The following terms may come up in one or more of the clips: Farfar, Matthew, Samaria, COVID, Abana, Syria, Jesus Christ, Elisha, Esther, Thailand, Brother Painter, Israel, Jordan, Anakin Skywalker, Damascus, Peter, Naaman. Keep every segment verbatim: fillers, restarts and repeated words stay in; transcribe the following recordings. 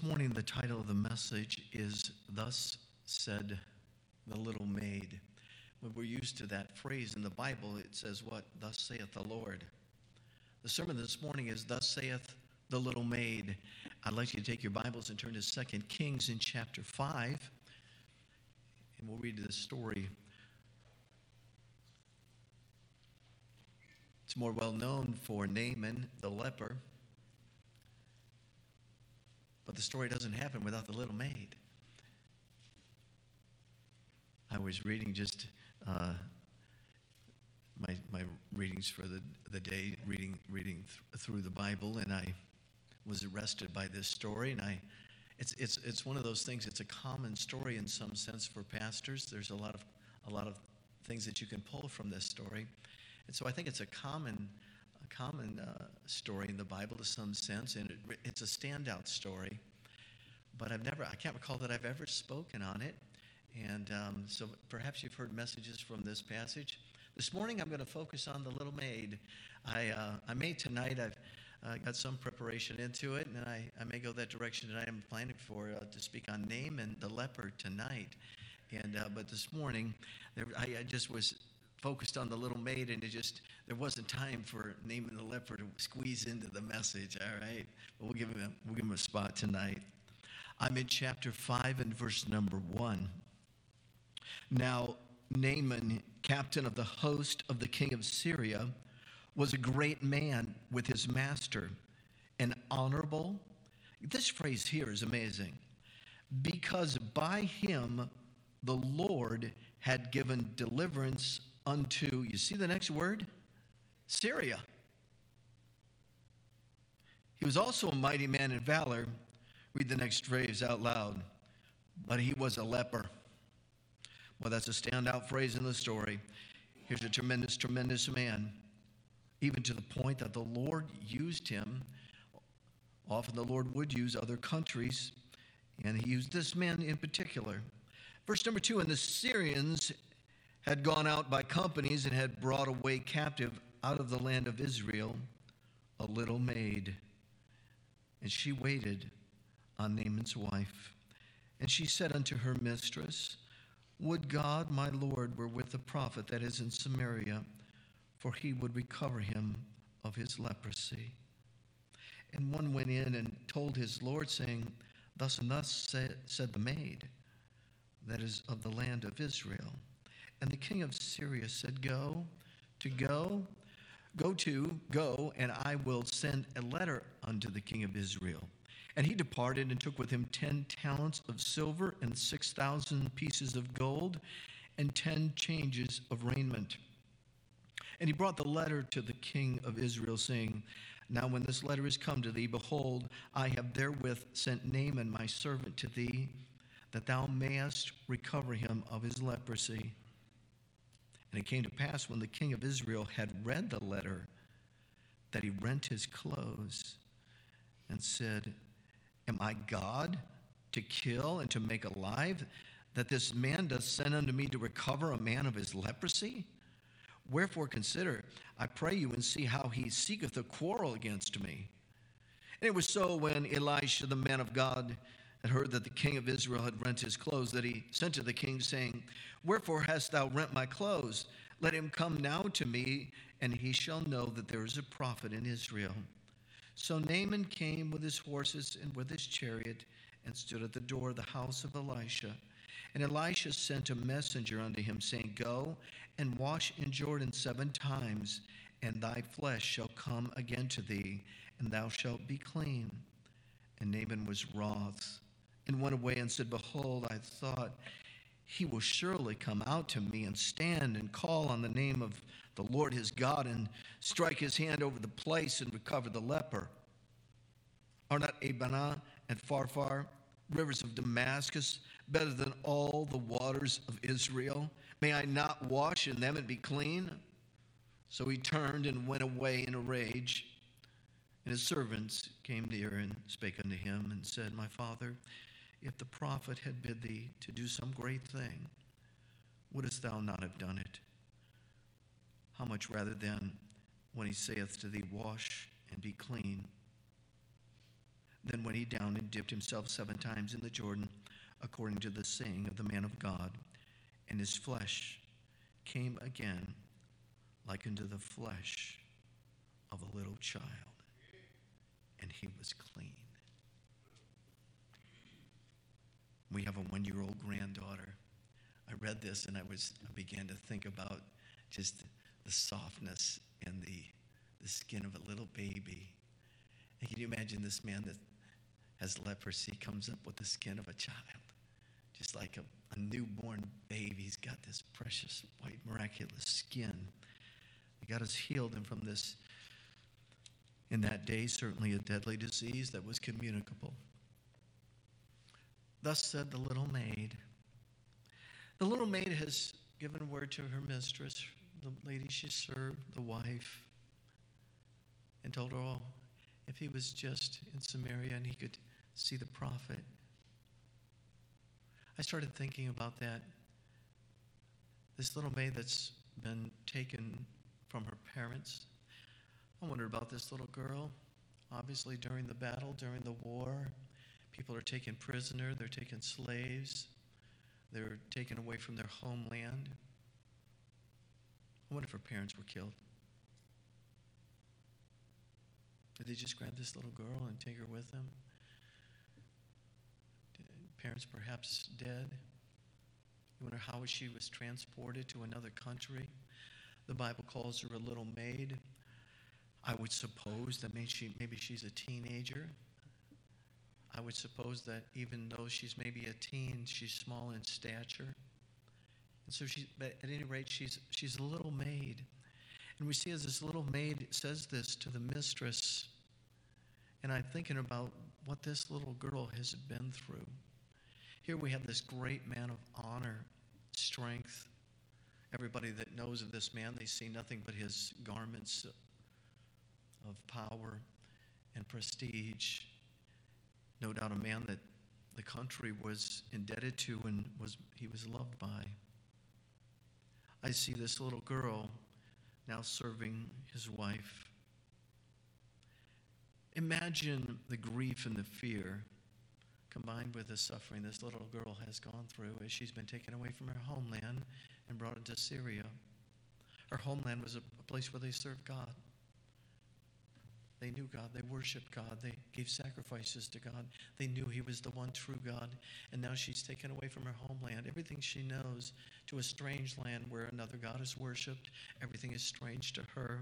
This morning, the title of the message is "Thus Said the Little Maid." When we're used to that phrase in the Bible, it says what? "Thus saith the Lord." The sermon this morning is "Thus saith the little maid." I'd like you to take your Bibles and turn to Second Kings in chapter five, and we'll read this story. It's more well known for Naaman the leper, but the story doesn't happen without the little maid. I was reading just uh, my my readings for the, the day, reading reading th- through the Bible, and I was arrested by this story. And I, it's it's it's one of those things. It's a common story in some sense for pastors. There's a lot of a lot of things that you can pull from this story, and so I think it's a common a common uh, story in the Bible to some sense, and it, it's a standout story. But I've never I can't recall that I've ever spoken on it. And um, so perhaps you've heard messages from this passage. This morning I'm going to focus on the little maid. I uh, I may tonight, I've uh, got some preparation into it, and I, I may go that direction tonight. I'm planning for uh, to speak on Naaman the leper tonight. and uh, But this morning there, I, I just was focused on the little maid, and it just, there wasn't time for Naaman the leper to squeeze into the message, all right? But we'll give him a, we'll give him a spot tonight. I'm in chapter five and verse number one. Now, Naaman, captain of the host of the king of Syria, was a great man with his master, an honorable. This phrase here is amazing. Because by him the Lord had given deliverance unto, you see the next word? Syria. He was also a mighty man in valor. Read the next phrase out loud. But he was a leper. Well, that's a standout phrase in the story. Here's a tremendous, tremendous man, even to the point that the Lord used him. Often the Lord would use other countries, and he used this man in particular. Verse number two, and the Syrians had gone out by companies and had brought away captive out of the land of Israel a little maid. And she waited on Naaman's wife. And she said unto her mistress, Would God, my Lord, were with the prophet that is in Samaria, for he would recover him of his leprosy. And one went in and told his Lord, saying, Thus and thus said, said the maid, that is of the land of Israel. And the king of Syria said, Go to go, go to go, and I will send a letter unto the king of Israel. And he departed and took with him ten talents of silver and six thousand pieces of gold and ten changes of raiment. And he brought the letter to the king of Israel, saying, Now when this letter is come to thee, behold, I have therewith sent Naaman my servant to thee, that thou mayest recover him of his leprosy. And it came to pass, when the king of Israel had read the letter, that he rent his clothes and said, Am I God to kill and to make alive, that this man doth send unto me to recover a man of his leprosy? Wherefore consider, I pray you, and see how he seeketh a quarrel against me. And it was so, when Elisha the man of God had heard that the king of Israel had rent his clothes, that he sent to the king, saying, Wherefore hast thou rent my clothes? Let him come now to me, and he shall know that there is a prophet in Israel. So Naaman came with his horses and with his chariot and stood at the door of the house of Elisha. And Elisha sent a messenger unto him, saying, Go and wash in Jordan seven times, and thy flesh shall come again to thee, and thou shalt be clean. And Naaman was wroth and went away and said, Behold, I thought, he will surely come out to me and stand and call on the name of the Lord his God, and strike his hand over the place and recover the leper. Are not Abana and Farfar, rivers of Damascus, better than all the waters of Israel? May I not wash in them and be clean? So he turned and went away in a rage. And his servants came near and spake unto him and said, My father, if the prophet had bid thee to do some great thing, wouldest thou not have done it? How much rather then, when he saith to thee, Wash and be clean? Then went he down and dipped himself seven times in the Jordan, according to the saying of the man of God. And his flesh came again like unto the flesh of a little child, and he was clean. We have a one-year-old granddaughter. I read this and I was I began to think about just the softness and the the skin of a little baby. And can you imagine this man that has leprosy comes up with the skin of a child? Just like a, a newborn baby, he's got this precious, white, miraculous skin. God has healed him from this, in that day, certainly a deadly disease that was communicable. Thus said the little maid. The little maid has given word to her mistress, the lady she served, the wife, and told her, oh, if he was just in Samaria and he could see the prophet. I started thinking about that. This little maid that's been taken from her parents. I wonder about this little girl. Obviously, during the battle, during the war, people are taken prisoner, they're taken slaves, they're taken away from their homeland. I wonder if her parents were killed. Did they just grab this little girl and take her with them? Parents perhaps dead. You wonder how she was transported to another country. The Bible calls her a little maid. I would suppose that maybe, she, maybe she's a teenager. I would suppose that even though she's maybe a teen, she's small in stature. And so she, but at any rate, she's she's a little maid. And we see as this little maid says this to the mistress, and I'm thinking about what this little girl has been through. Here we have this great man of honor, strength. Everybody that knows of this man, they see nothing but his garments of power and prestige. No doubt a man that the country was indebted to and was he was loved by. I see this little girl now serving his wife. Imagine the grief and the fear combined with the suffering this little girl has gone through as she's been taken away from her homeland and brought into Syria. Her homeland was a place where they served God. They knew God. They worshiped God. They gave sacrifices to God. They knew he was the one true God. And now she's taken away from her homeland, everything she knows, to a strange land where another God is worshipped. Everything is strange to her.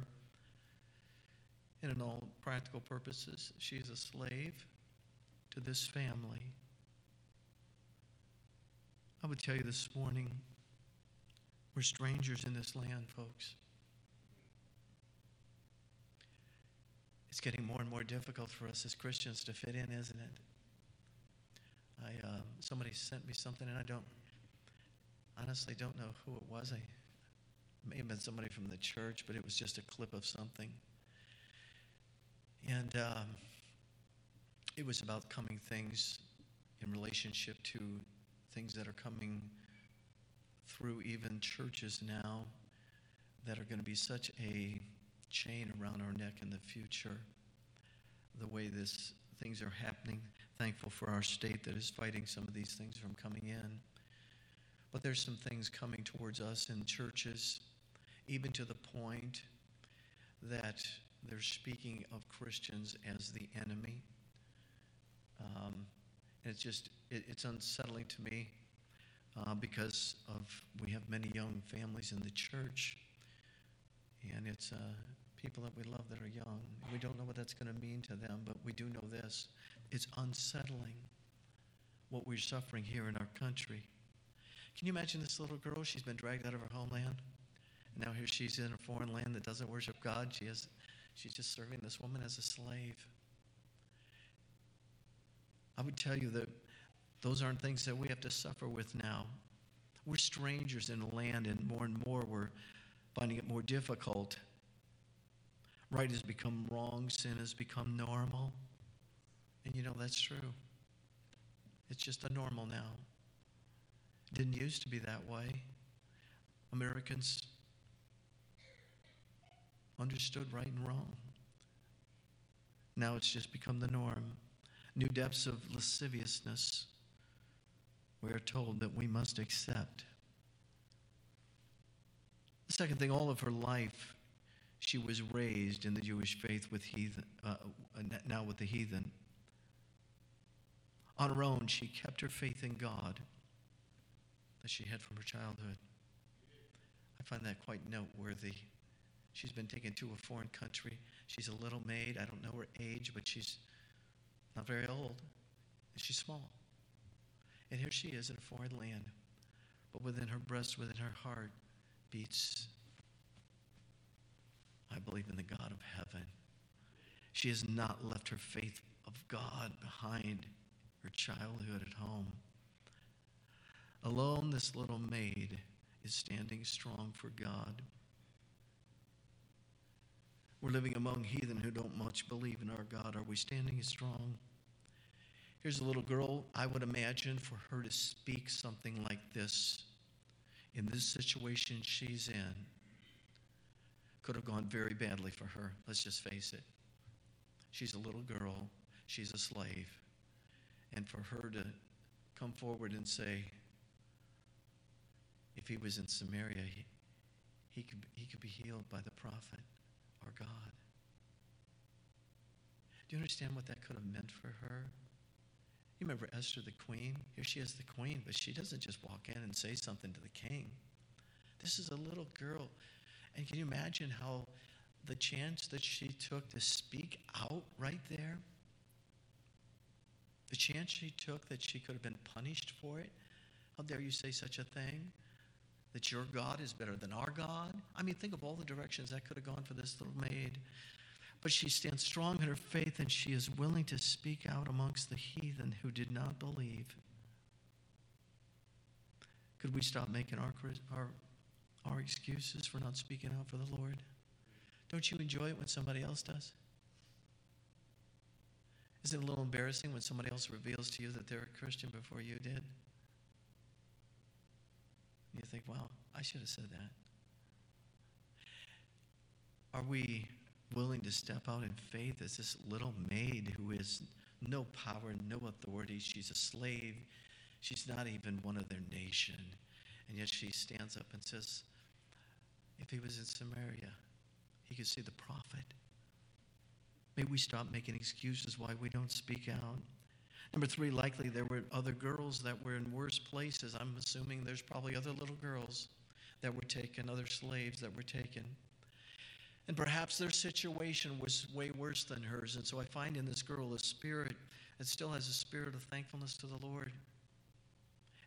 And in all practical purposes, she's a slave to this family. I would tell you this morning, we're strangers in this land, folks. It's getting more and more difficult for us as Christians to fit in, isn't it? I uh, somebody sent me something, and I don't, honestly don't know who it was. I, it may have been somebody from the church, but it was just a clip of something. And um, it was about coming things in relationship to things that are coming through even churches now that are going to be such a chain around our neck in the future. The way these things are happening, thankful for our state that is fighting some of these things from coming in. But there's some things coming towards us in churches, even to the point that they're speaking of Christians as the enemy. Um, and it's just, it, it's unsettling to me uh, because of, we have many young families in the church, and it's uh, people that we love that are young. We don't know what that's going to mean to them, but we do know this. It's unsettling what we're suffering here in our country. Can you imagine this little girl? She's been dragged out of her homeland. And now here she's in a foreign land that doesn't worship God. She has, she's just serving this woman as a slave. I would tell you that those aren't things that we have to suffer with now. We're strangers in a land, and more and more we're finding it more difficult. Right has become wrong, sin has become normal. And you know that's true. It's just a normal now. It didn't used to be that way. Americans understood right and wrong. Now it's just become the norm. new depths of lasciviousness, we are told that we must accept. The second thing, all of her life, she was raised in the Jewish faith with heathen, uh, now with the heathen. On her own, she kept her faith in God that she had from her childhood. I find that quite noteworthy. She's been taken to a foreign country. She's a little maid. I don't know her age, but she's not very old, and she's small. And here she is in a foreign land, but within her breast, within her heart, beats, I believe in the God of heaven. She has not left her faith of God behind her childhood at home. Alone, this little maid is standing strong for God. We're living among heathen who don't much believe in our God. Are we standing strong? Here's a little girl. I would imagine for her to speak something like this in this situation she's in could have gone very badly for her. Let's just face it. She's a little girl. She's a slave. And for her to come forward and say, if he was in Samaria, he, he could, he could be healed by the prophet or God. Do you understand what that could have meant for her? You remember Esther the queen? Here she is the queen, but she doesn't just walk in and say something to the king. This is a little girl. And can you imagine how the chance that she took to speak out right there, the chance she took that she could have been punished for it? How dare you say such a thing? That your God is better than our God? I mean, think of all the directions that could have gone for this little maid. But she stands strong in her faith, and she is willing to speak out amongst the heathen who did not believe. Could we stop making our, our, our excuses for not speaking out for the Lord? Don't you enjoy it when somebody else does? Isn't it a little embarrassing when somebody else reveals to you that they're a Christian before you did? You think, wow, I should have said that. Are we willing to step out in faith as this little maid who has no power, no authority? She's a slave. She's not even one of their nation. And yet she stands up and says, if he was in Samaria, he could see the prophet. May we stop making excuses why we don't speak out. Number three, likely there were other girls that were in worse places. I'm assuming there's probably other little girls that were taken, other slaves that were taken. And perhaps their situation was way worse than hers. And so I find in this girl a spirit that still has a spirit of thankfulness to the Lord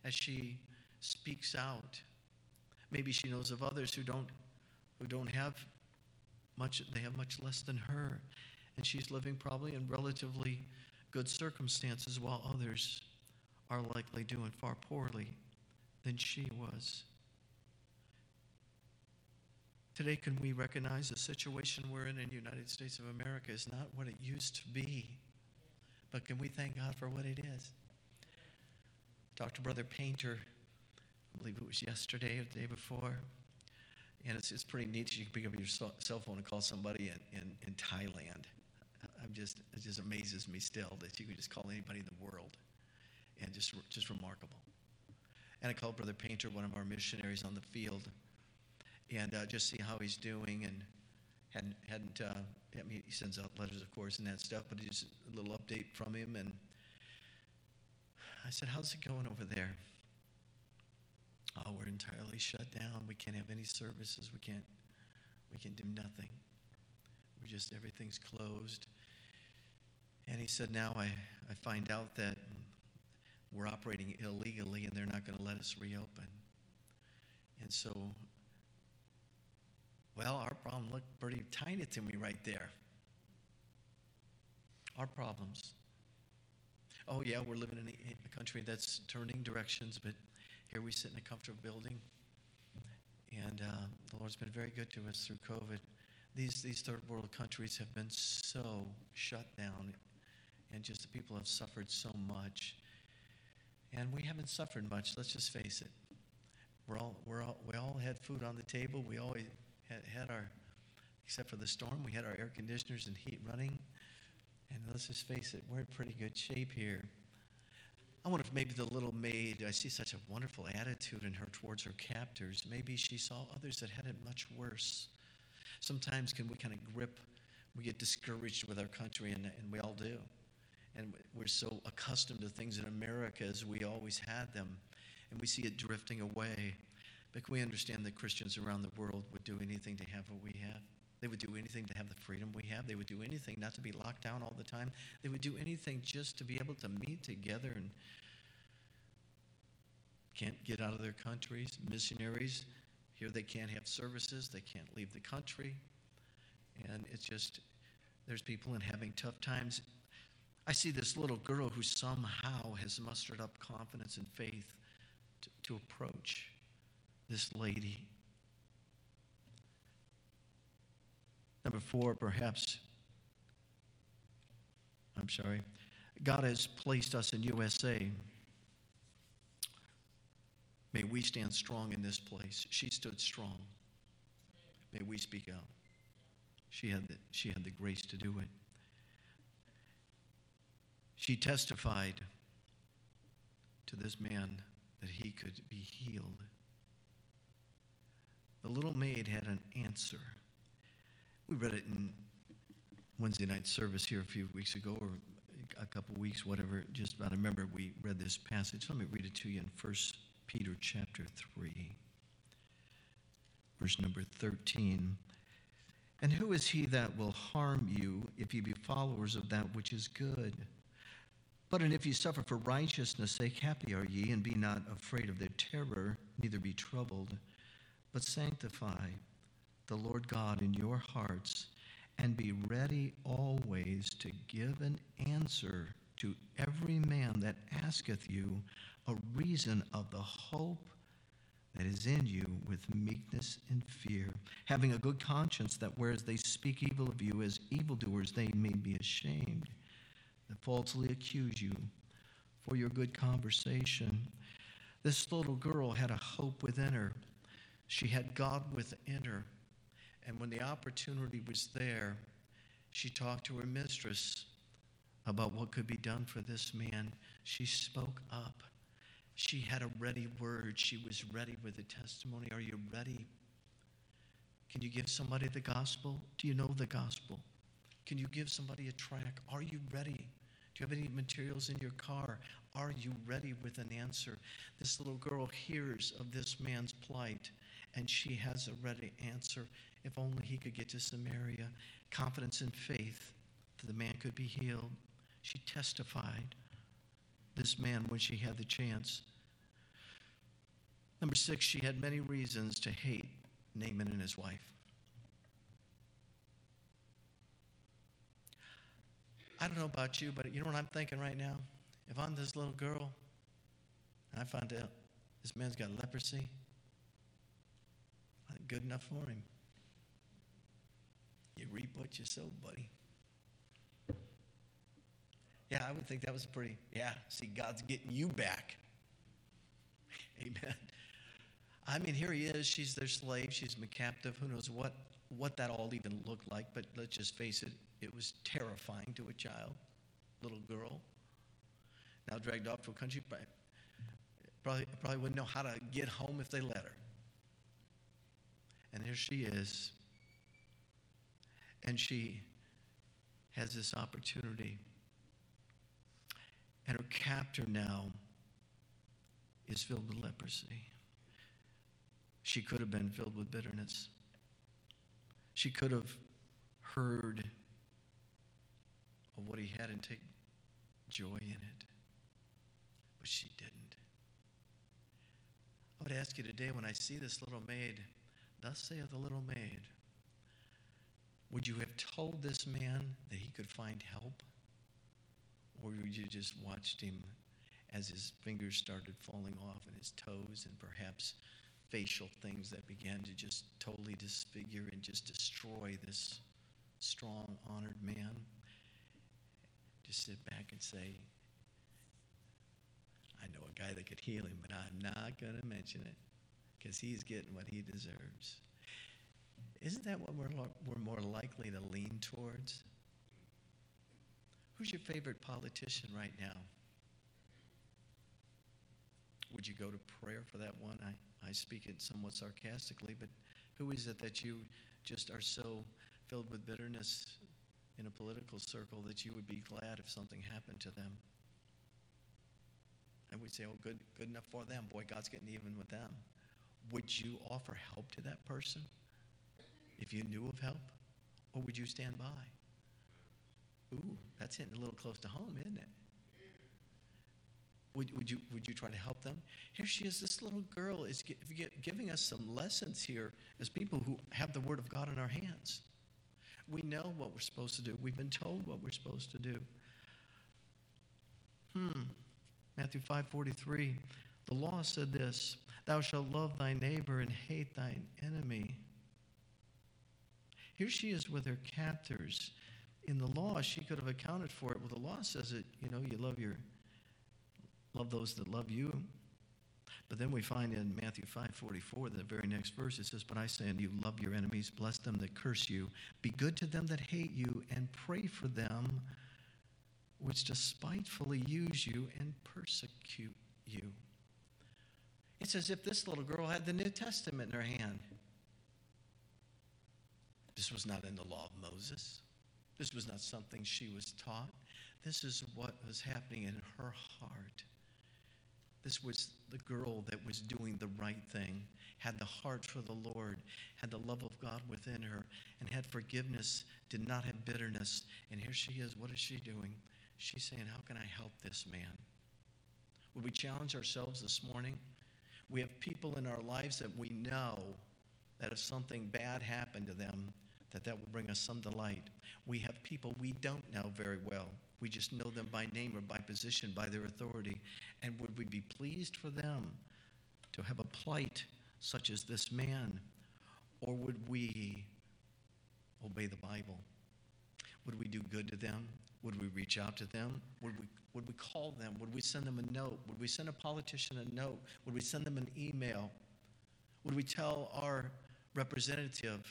as she speaks out. Maybe she knows of others who don't, who don't have much, they have much less than her. And she's living probably in relatively good circumstances while others are likely doing far poorly than she was. Today, can we recognize the situation we're in in the United States of America is not what it used to be, but can we thank God for what it is? Talked to Brother Painter, I believe it was yesterday or the day before, and it's it's pretty neat that you can pick up your so, cell phone and call somebody in, in, in Thailand. I'm just, it just amazes me still that you can just call anybody in the world, and just just remarkable. And I called Brother Painter, one of our missionaries on the field, and uh, just see how he's doing. And hadn't hadn't uh, I mean, he sends out letters, of course, and that stuff, but just a little update from him. And I said, "How's it going over there?" "Oh, we're entirely shut down. We can't have any services. We can't we can do nothing. We just everything's closed." And he said, now I, I find out that we're operating illegally and they're not going to let us reopen. And so, well, our problem looked pretty tiny to me right there. Our problems. Oh, yeah, we're living in a, in a country that's turning directions, but here we sit in a comfortable building. And uh, the Lord's been very good to us through COVID. These these third world countries have been so shut down, and just the people have suffered so much. And we haven't suffered much. Let's just face it. We're all we're all, we all had food on the table. We always had, had our, except for the storm, we had our air conditioners and heat running, And let's just face it, we're in pretty good shape here. I wonder if maybe the little maid, I see such a wonderful attitude in her towards her captors. Maybe she saw others that had it much worse. Sometimes can we kind of grip, we get discouraged with our country, and, and we all do. And we're so accustomed to things in America as we always had them. And we see it drifting away. But can we understand that Christians around the world would do anything to have what we have? They would do anything to have the freedom we have. They would do anything not to be locked down all the time. They would do anything just to be able to meet together, and can't get out of their countries. Missionaries, here they can't have services. They can't leave the country. And it's just, there's people in having tough times. I see this little girl who somehow has mustered up confidence and faith to, to approach this lady. Number four, perhaps, I'm sorry, God has placed us in U S A. May we stand strong in this place. She stood strong. May we speak out. She had the, she had the grace to do it. She testified to this man that he could be healed. The little maid had an answer. We read it in Wednesday night service here a few weeks ago, or a couple weeks, whatever. Just about, I remember we read this passage. Let me read it to you in First Peter chapter three, verse number thirteen. And who is he that will harm you if ye be followers of that which is good? But and if ye suffer for righteousness' sake, happy are ye, and be not afraid of their terror, neither be troubled, but sanctify the Lord God in your hearts, and be ready always to give an answer to every man that asketh you a reason of the hope that is in you, with meekness and fear, having a good conscience, that whereas they speak evil of you as evildoers, they may be ashamed that falsely accuse you for your good conversation. This little girl had a hope within her. She had God within her. And when the opportunity was there, she talked to her mistress about what could be done for this man. She spoke up. She had a ready word. She was ready with a testimony. Are you ready? Can you give somebody the gospel? Do you know the gospel? Can you give somebody a track? Are you ready? Do you have any materials in your car? Are you ready with an answer? This little girl hears of this man's plight, and she has a ready answer. If only he could get to Samaria. Confidence and faith that the man could be healed. She testified this man when she had the chance. Number six, she had many reasons to hate Naaman and his wife. I don't know about you, but you know what I'm thinking right now? If I'm this little girl and I find out this man's got leprosy, I'm good enough for him. You reap what you sow, buddy. Yeah, I would think that was pretty, yeah, see, God's getting you back. Amen. I mean, here he is. She's their slave. She's a captive. Who knows what, what that all even looked like, but let's just face it, it was terrifying to a child, little girl. Now dragged off to a country, probably, probably wouldn't know how to get home if they let her. And here she is. And she has this opportunity. And her captor now is filled with leprosy. She could have been filled with bitterness. She could have heard of what he had and take joy in it. But she didn't. I would ask you today, when I see this little maid, thus saith the little maid, would you have told this man that he could find help? Or would you just watched him as his fingers started falling off, and his toes, and perhaps facial things that began to just totally disfigure and just destroy this strong, honored man? Just sit back and say, I know a guy that could heal him, but I'm not going to mention it because he's getting what he deserves. Isn't that what we're, we're more likely to lean towards? Who's your favorite politician right now? Would you go to prayer for that one? I, I speak it somewhat sarcastically, but who is it that you just are so filled with bitterness in a political circle that you would be glad if something happened to them? And we'd say, oh, good, good enough for them. Boy, God's getting even with them. Would you offer help to that person if you knew of help? Or would you stand by? Ooh, that's hitting a little close to home, isn't it? Would, would, you, would you try to help them? Here she is, this little girl is gi- giving us some lessons here as people who have the Word of God in our hands. We know what we're supposed to do. We've been told what we're supposed to do. Hmm. Matthew five forty-three, the law said this, thou shalt love thy neighbor and hate thine enemy. Here she is with her captors. In the law, she could have accounted for it. Well, the law says it, you know, you love your, love those that love you. But then we find in Matthew five forty-four, the very next verse, it says, but I say unto you, love your enemies, bless them that curse you, be good to them that hate you, and pray for them which despitefully use you and persecute you. It's as if this little girl had the New Testament in her hand. This was not in the law of Moses. This was not something she was taught. This is what was happening in her heart. This was the girl that was doing the right thing, had the heart for the Lord, had the love of God within her, and had forgiveness, did not have bitterness. And here she is. What is she doing? She's saying, how can I help this man? Would we challenge ourselves this morning? We have people in our lives that we know that if something bad happened to them, that that will bring us some delight. We have people we don't know very well. We just know them by name or by position, by their authority. And would we be pleased for them to have a plight such as this man? Or would we obey the Bible? Would we do good to them? Would we reach out to them? Would we, would we call them? Would we send them a note? Would we send a politician a note? Would we send them an email? Would we tell our representative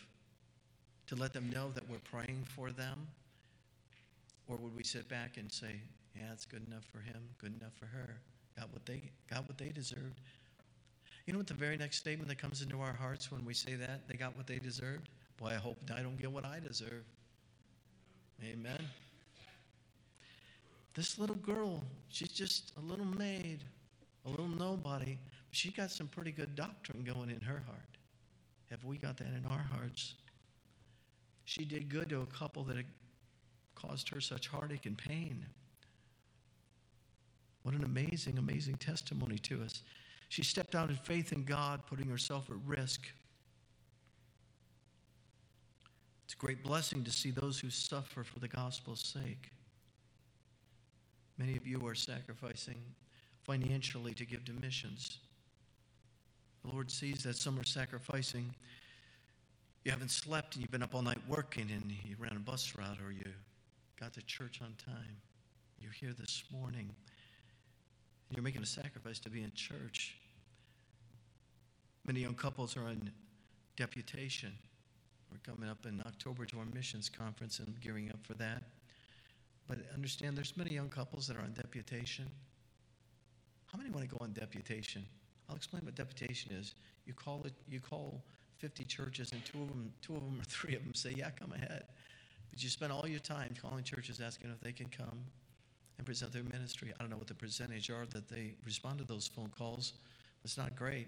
to let them know that we're praying for them? Or would we sit back and say, yeah, it's good enough for him, good enough for her. Got what they got what they deserved. You know what the very next statement that comes into our hearts when we say that? They got what they deserved? Boy, I hope I don't get what I deserve. Amen. This little girl, she's just a little maid, a little nobody. But she got some pretty good doctrine going in her heart. Have we got that in our hearts? She did good to a couple that had caused her such heartache and pain. What an amazing, amazing testimony to us. She stepped out in faith in God, putting herself at risk. It's a great blessing to see those who suffer for the gospel's sake. Many of you are sacrificing financially to give to missions. The Lord sees that some are sacrificing. You haven't slept and you've been up all night working and you ran a bus route or you got to church on time. You're here this morning. You're making a sacrifice to be in church. Many young couples are on deputation. We're coming up in October to our missions conference and gearing up for that. But understand there's many young couples that are on deputation. How many want to go on deputation? I'll explain what deputation is. You call it, you call fifty churches and two of them, two of them or three of them say, yeah, come ahead. But you spend all your time calling churches, asking if they can come and present their ministry. I don't know what the percentage are that they respond to those phone calls. It's not great.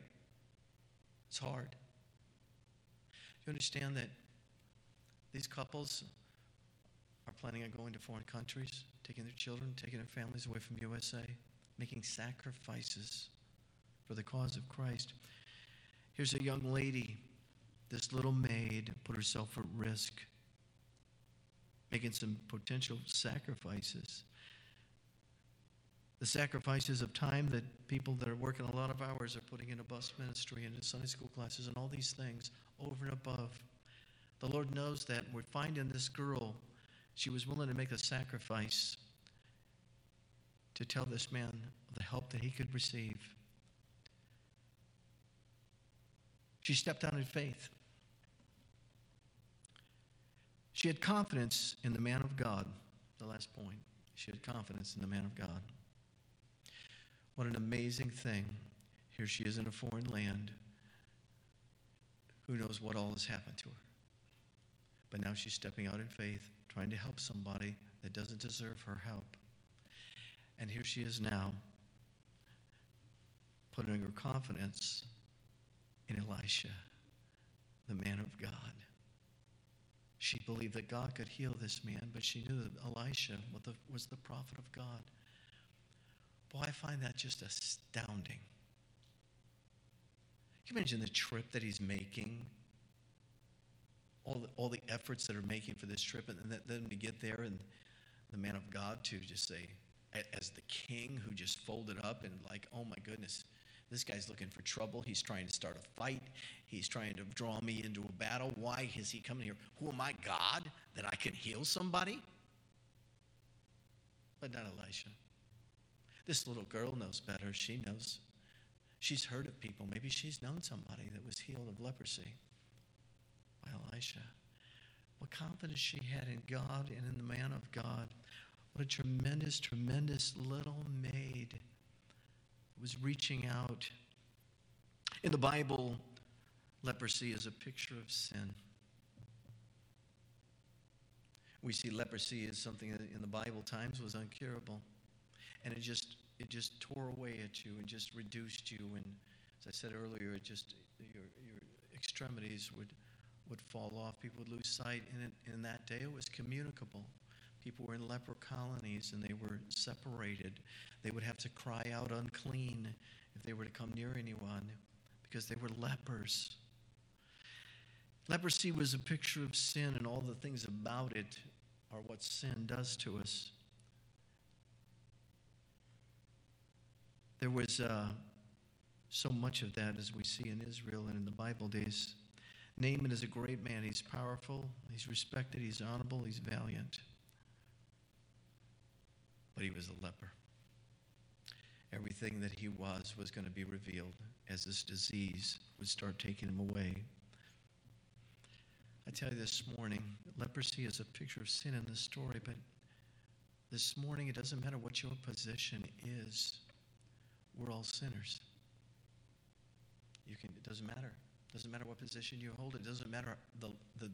It's hard. You understand that these couples are planning on going to foreign countries, taking their children, taking their families away from U S A, making sacrifices for the cause of Christ. Here's a young lady, this little maid, put herself at risk, making some potential sacrifices. The sacrifices of time that people that are working a lot of hours are putting into bus ministry and into Sunday school classes and all these things over and above. The Lord knows that. We're finding this girl, she was willing to make a sacrifice to tell this man of the help that he could receive. She stepped out in faith. She had confidence in the man of God, the last point. She had confidence in the man of God. What an amazing thing. Here she is in a foreign land. Who knows what all has happened to her. But now she's stepping out in faith, trying to help somebody that doesn't deserve her help. And here she is now, putting her confidence in Elisha, the man of God. She believed that God could heal this man, but she knew that Elisha was the prophet of God. Boy, I find that just astounding. Can you imagine the trip that he's making? All the, all the efforts that are making for this trip, and then to get there, and the man of God to just say, as the king who just folded up and like, oh my goodness, this guy's looking for trouble. He's trying to start a fight. He's trying to draw me into a battle. Why is he coming here? Who am I, God, that I can heal somebody? But not Elisha. This little girl knows better. She knows. She's heard of people. Maybe she's known somebody that was healed of leprosy by Elisha. What confidence she had in God and in the man of God. What a tremendous, tremendous little maid was reaching out. In the Bible, leprosy is a picture of sin. We see leprosy as something that in the Bible times was uncurable. And it just it just tore away at you and just reduced you. And as I said earlier, it just your your extremities would would fall off. People would lose sight. And in, in that day, it was communicable. People were in leper colonies, and they were separated. They would have to cry out unclean if they were to come near anyone because they were lepers. Leprosy was a picture of sin, and all the things about it are what sin does to us. There was uh, so much of that, as we see in Israel and in the Bible days. Naaman is a great man. He's powerful. He's respected. He's honorable. He's valiant. But he was a leper. Everything that he was was going to be revealed as this disease would start taking him away. I tell you this morning, leprosy is a picture of sin in the story, but this morning it doesn't matter what your position is. We're all sinners. You can. It doesn't matter. It doesn't matter what position you hold. It doesn't matter the, the,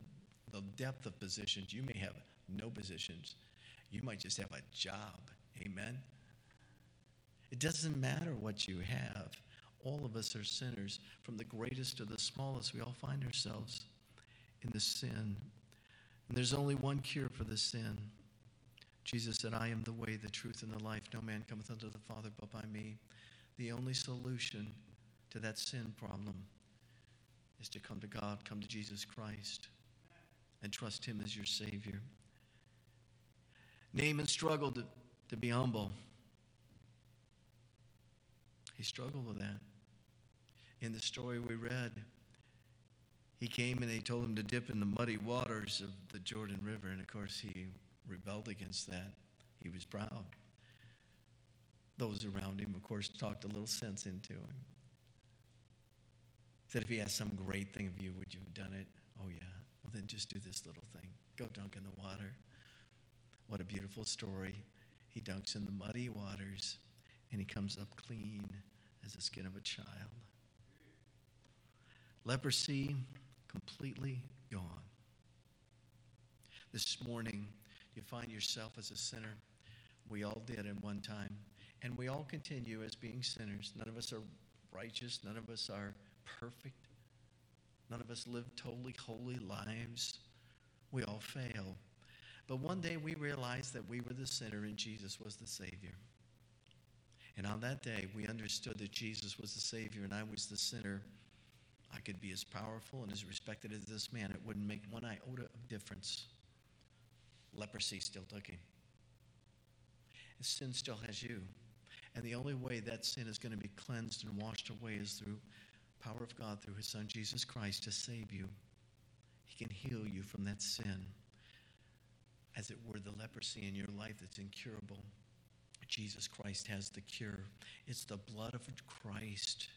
the depth of positions. You may have no positions. You might just have a job. Amen? It doesn't matter what you have. All of us are sinners. From the greatest to the smallest, we all find ourselves in the sin. And there's only one cure for the sin. Jesus said, I am the way, the truth, and the life. No man cometh unto the Father but by me. The only solution to that sin problem is to come to God, come to Jesus Christ, and trust him as your Savior. Naaman struggled to, to be humble. He struggled with that. In the story we read, he came and they told him to dip in the muddy waters of the Jordan River. And of course, he rebelled against that. He was proud. Those around him, of course, talked a little sense into him. Said, if he asked some great thing of you, would you have done it? Oh, yeah. Well, then just do this little thing. Go dunk in the water. What a beautiful story. He dunks in the muddy waters, and he comes up clean as the skin of a child. Leprosy completely gone. This morning, you find yourself as a sinner. We all did at one time, and we all continue as being sinners. None of us are righteous. None of us are perfect. None of us live totally holy lives. We all fail. But one day we realized that we were the sinner and Jesus was the Savior. And on that day, we understood that Jesus was the Savior and I was the sinner. I could be as powerful and as respected as this man. It wouldn't make one iota of difference. Leprosy still took him. And sin still has you. And the only way that sin is going to be cleansed and washed away is through the power of God, through his Son, Jesus Christ, to save you. He can heal you from that sin. As it were, the leprosy in your life that's incurable. Jesus Christ has the cure. It's the blood of Christ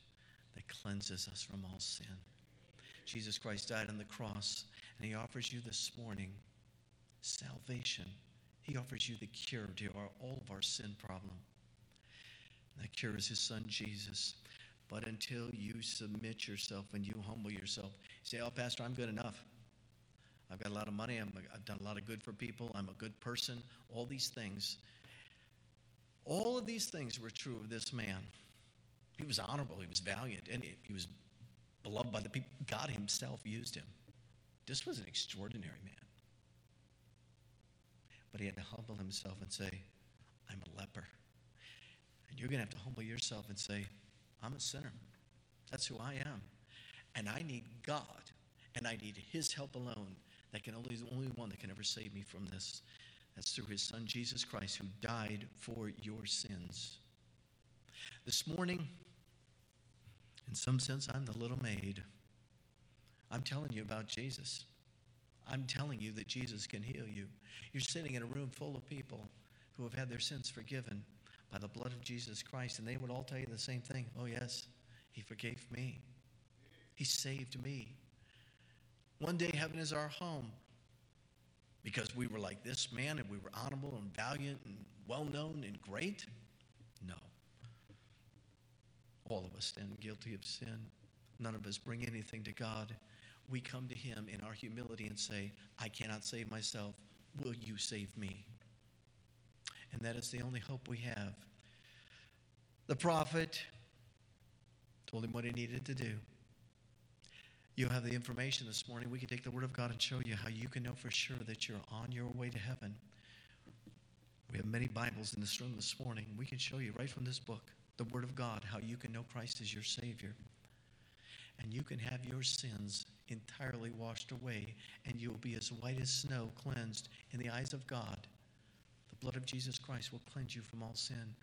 that cleanses us from all sin. Jesus Christ died on the cross, and he offers you this morning salvation. He offers you the cure to our, all of our sin problem. The cure is his son, Jesus. But until you submit yourself and you humble yourself, you say, oh, Pastor, I'm good enough. I've got a lot of money. I'm, I've done a lot of good for people. I'm a good person. All these things. All of these things were true of this man. He was honorable. He was valiant. And he was beloved by the people. God himself used him. This was an extraordinary man. But he had to humble himself and say, I'm a leper. And you're going to have to humble yourself and say, I'm a sinner. That's who I am. And I need God. And I need his help alone. That can only, the only one that can ever save me from this. That's through his son, Jesus Christ, who died for your sins. This morning, in some sense, I'm the little maid. I'm telling you about Jesus. I'm telling you that Jesus can heal you. You're sitting in a room full of people who have had their sins forgiven by the blood of Jesus Christ, and they would all tell you the same thing. Oh, yes, he forgave me. He saved me. One day heaven is our home because we were like this man and we were honorable and valiant and well-known and great. No. All of us stand guilty of sin. None of us bring anything to God. We come to him in our humility and say, I cannot save myself. Will you save me? And that is the only hope we have. The prophet told him what he needed to do. You have the information this morning. We can take the word of God and show you how you can know for sure that you're on your way to heaven. We have many Bibles in this room this morning. We can show you right from this book, the word of God, how you can know Christ as your Savior. And you can have your sins entirely washed away, and you'll be as white as snow, cleansed in the eyes of God. The blood of Jesus Christ will cleanse you from all sin.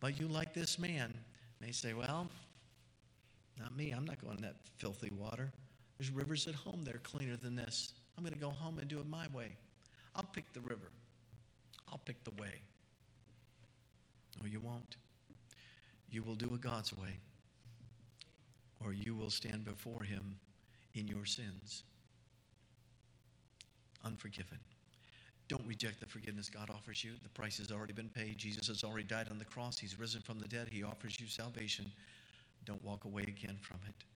But you, like this man, may say, well, not me. I'm not going in that filthy water. There's rivers at home that are cleaner than this. I'm going to go home and do it my way. I'll pick the river. I'll pick the way. No, you won't. You will do it God's way, or you will stand before him in your sins, unforgiven. Don't reject the forgiveness God offers you. The price has already been paid. Jesus has already died on the cross. He's risen from the dead. He offers you salvation. Don't walk away again from it.